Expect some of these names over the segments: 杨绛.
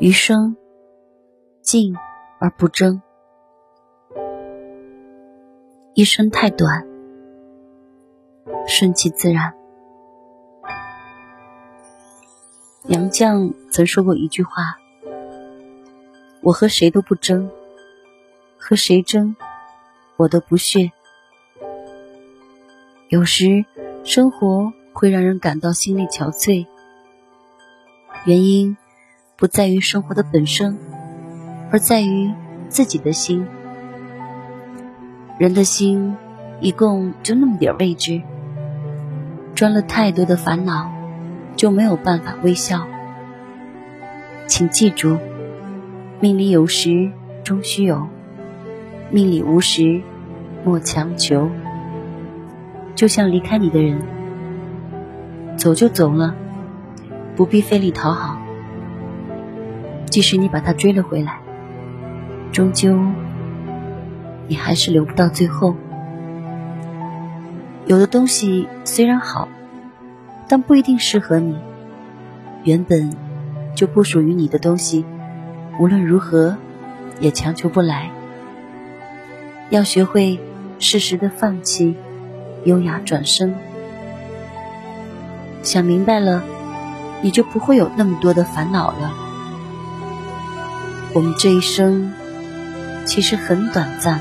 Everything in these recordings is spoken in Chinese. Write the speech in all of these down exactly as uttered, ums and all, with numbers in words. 余生，静而不争。一生太短，顺其自然。杨绛曾说过一句话：我和谁都不争，和谁争，我都不屑。有时，生活会让人感到心力憔悴，原因不在于生活的本身，而在于自己的心。人的心一共就那么点位置，装了太多的烦恼，就没有办法微笑。请记住，命里有时终须有，命里无时莫强求。就像离开你的人，走就走了，不必费力讨好。即使你把他追了回来，终究你还是留不到最后。有的东西虽然好，但不一定适合你。原本就不属于你的东西，无论如何也强求不来。要学会适时的放弃，优雅转身。想明白了，你就不会有那么多的烦恼了。我们这一生其实很短暂，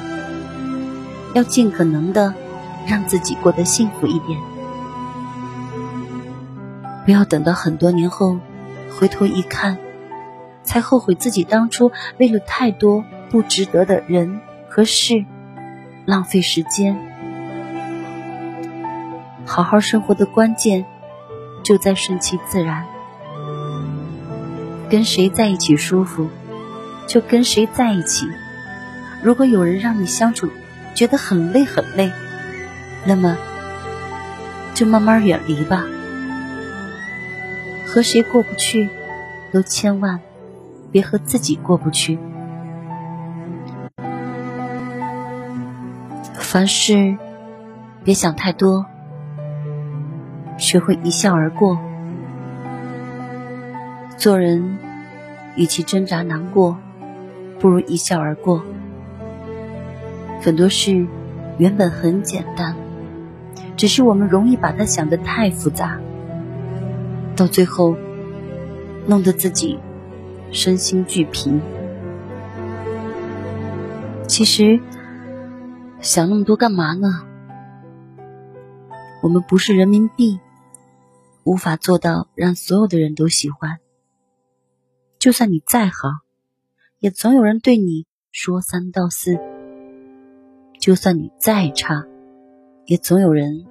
要尽可能的让自己过得幸福一点，不要等到很多年后回头一看，才后悔自己当初为了太多不值得的人和事浪费时间。好好生活的关键就在顺其自然，跟谁在一起舒服就跟谁在一起。如果有人让你相处觉得很累很累，那么就慢慢远离吧。和谁过不去，都千万别和自己过不去。凡事别想太多，学会一笑而过。做人与其挣扎难过，不如一笑而过。很多事原本很简单，只是我们容易把它想得太复杂，到最后弄得自己身心俱疲。其实想那么多干嘛呢？我们不是人民币，无法做到让所有的人都喜欢。就算你再好，也总有人对你说三道四；就算你再差，也总有人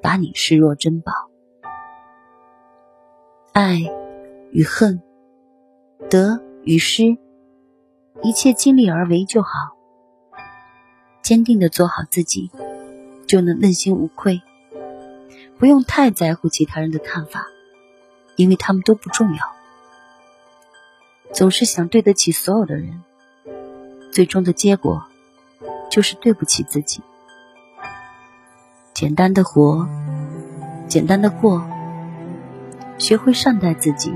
把你视若珍宝。爱与恨，得与失，一切尽力而为就好。坚定地做好自己，就能问心无愧。不用太在乎其他人的看法，因为他们都不重要。总是想对得起所有的人，最终的结果就是对不起自己。简单的活，简单的过，学会善待自己。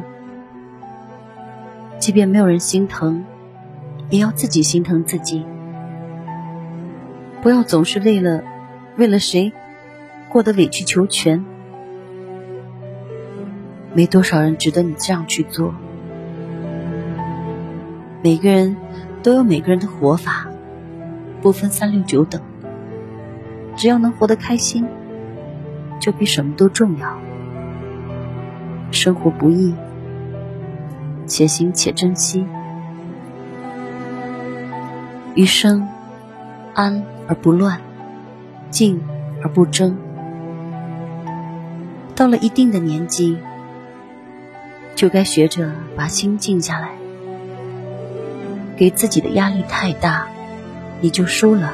即便没有人心疼，也要自己心疼自己。不要总是为了为了谁过得委曲求全。没多少人值得你这样去做。每个人都有每个人的活法，不分三六九等。只要能活得开心，就比什么都重要。生活不易，且行且珍惜。余生，安而不乱，静而不争。到了一定的年纪，就该学着把心静下来。给自己的压力太大，你就输了；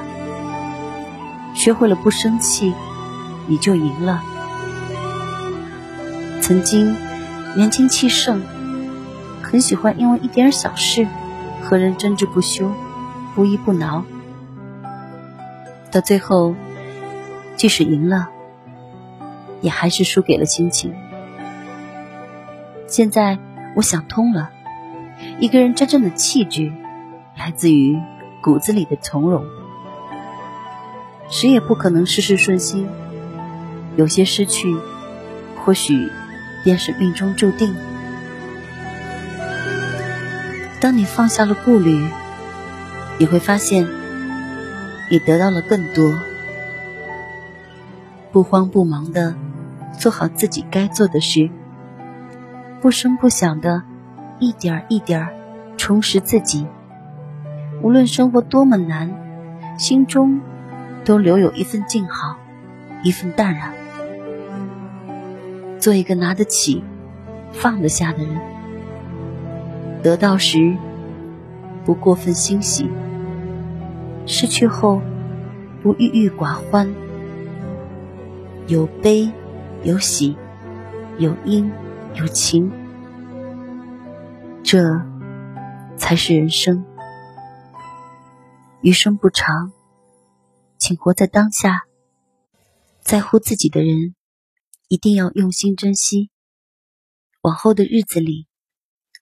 学会了不生气，你就赢了。曾经年轻气盛，很喜欢因为一点小事和人争执不休，不依不挠。到最后，即使赢了，也还是输给了亲情。现在我想通了，一个人真正的气质来自于骨子里的从容。谁也不可能事事顺心，有些失去或许便是命中注定。当你放下了顾虑，你会发现你得到了更多。不慌不忙地做好自己该做的事，不声不响地一点一点充实自己，无论生活多么难，心中都留有一份静好，一份淡然。做一个拿得起放得下的人，得到时不过分欣喜，失去后不郁郁寡欢，有悲有喜，有阴有晴，这才是人生。余生不长，请活在当下。在乎自己的人一定要用心珍惜，往后的日子里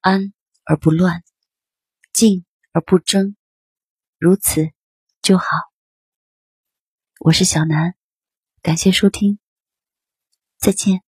安而不乱，静而不争，如此就好。我是小南，感谢收听，再见。